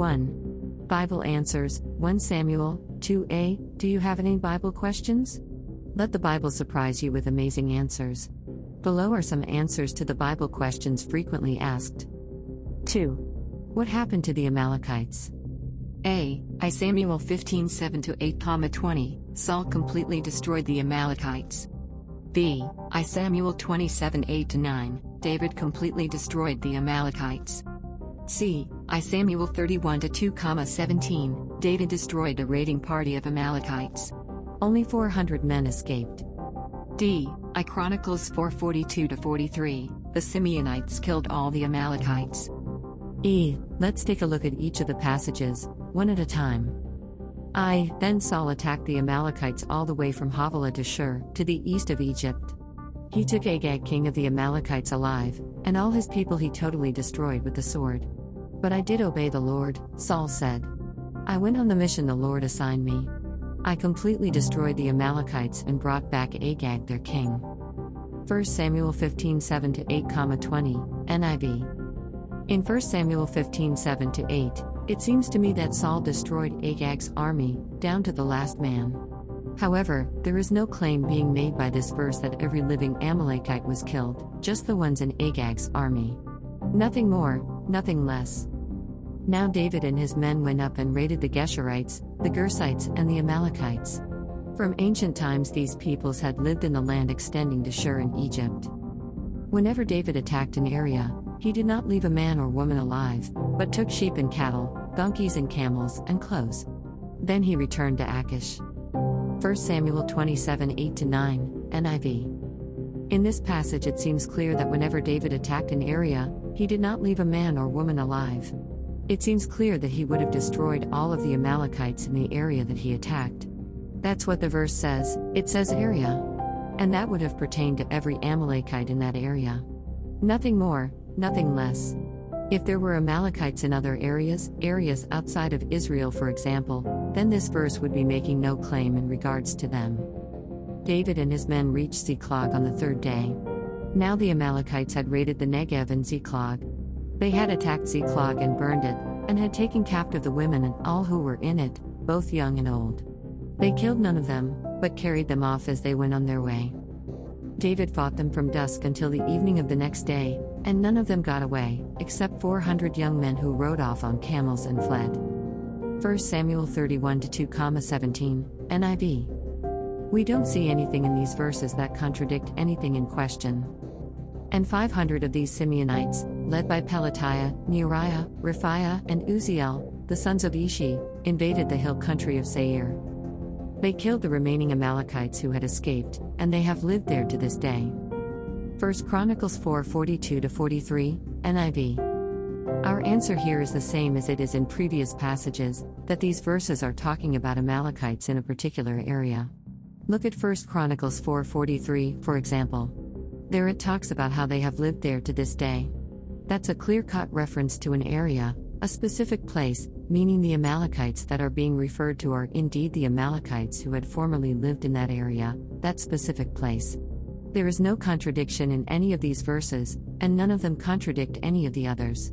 1. Bible Answers, 1 Samuel, 2a. Do you have any Bible questions? Let the Bible surprise you with amazing answers. Below are some answers to the Bible questions frequently asked. 2. What happened to the Amalekites? A. 1 Samuel 15:7-8, 20. Saul completely destroyed the Amalekites. B. 1 Samuel 27:8-9. David completely destroyed the Amalekites. C. 1 Samuel 31:2-17. David destroyed a raiding party of Amalekites. Only 400 men escaped. D. 1 Chronicles 4:42-43. The Simeonites killed all the Amalekites. E. Let's take a look at each of the passages, one at a time. I. Then Saul attacked the Amalekites all the way from Havilah to Shur, to the east of Egypt. He took Agag, king of the Amalekites, alive, and all his people he totally destroyed with the sword. But I did obey the Lord, Saul said. I went on the mission the Lord assigned me. I completely destroyed the Amalekites and brought back Agag their king. 1 Samuel 15:7-8, 20, NIV. In 1 Samuel 15:7-8, it seems to me that Saul destroyed Agag's army, down to the last man. However, there is no claim being made by this verse that every living Amalekite was killed, just the ones in Agag's army. Nothing more, nothing less. Now David and his men went up and raided the Geshurites, the Gersites, and the Amalekites. From ancient times these peoples had lived in the land extending to Shur in Egypt. Whenever David attacked an area, he did not leave a man or woman alive, but took sheep and cattle, donkeys and camels, and clothes. Then he returned to Akish. 1 Samuel 27:8-9, NIV. In this passage it seems clear that whenever David attacked an area, he did not leave a man or woman alive. It seems clear that he would have destroyed all of the Amalekites in the area that he attacked. That's what the verse says, it says area. And that would have pertained to every Amalekite in that area. Nothing more, nothing less. If there were Amalekites in other areas outside of Israel, for example, then this verse would be making no claim in regards to them. David and his men reached Ziklag on the third day. Now the Amalekites had raided the Negev and Ziklag. They had attacked Ziklag and burned it, and had taken captive the women and all who were in it, both young and old. They killed none of them, but carried them off as they went on their way. David fought them from dusk until the evening of the next day, and none of them got away, except 400 young men who rode off on camels and fled. 1 Samuel 31:2-17, NIV. We don't see anything in these verses that contradict anything in question. And 500 of these Simeonites, led by Pelatiah, Neriah, Rafiah, and Uziel, the sons of Ishi, invaded the hill country of Seir. They killed the remaining Amalekites who had escaped, and they have lived there to this day. 1 Chronicles 4:42-43, NIV. Our answer here is the same as it is in previous passages, that these verses are talking about Amalekites in a particular area. Look at 1 Chronicles 4:43, for example. There it talks about how they have lived there to this day. That's a clear-cut reference to an area, a specific place, meaning the Amalekites that are being referred to are indeed the Amalekites who had formerly lived in that area, that specific place. There is no contradiction in any of these verses, and none of them contradict any of the others.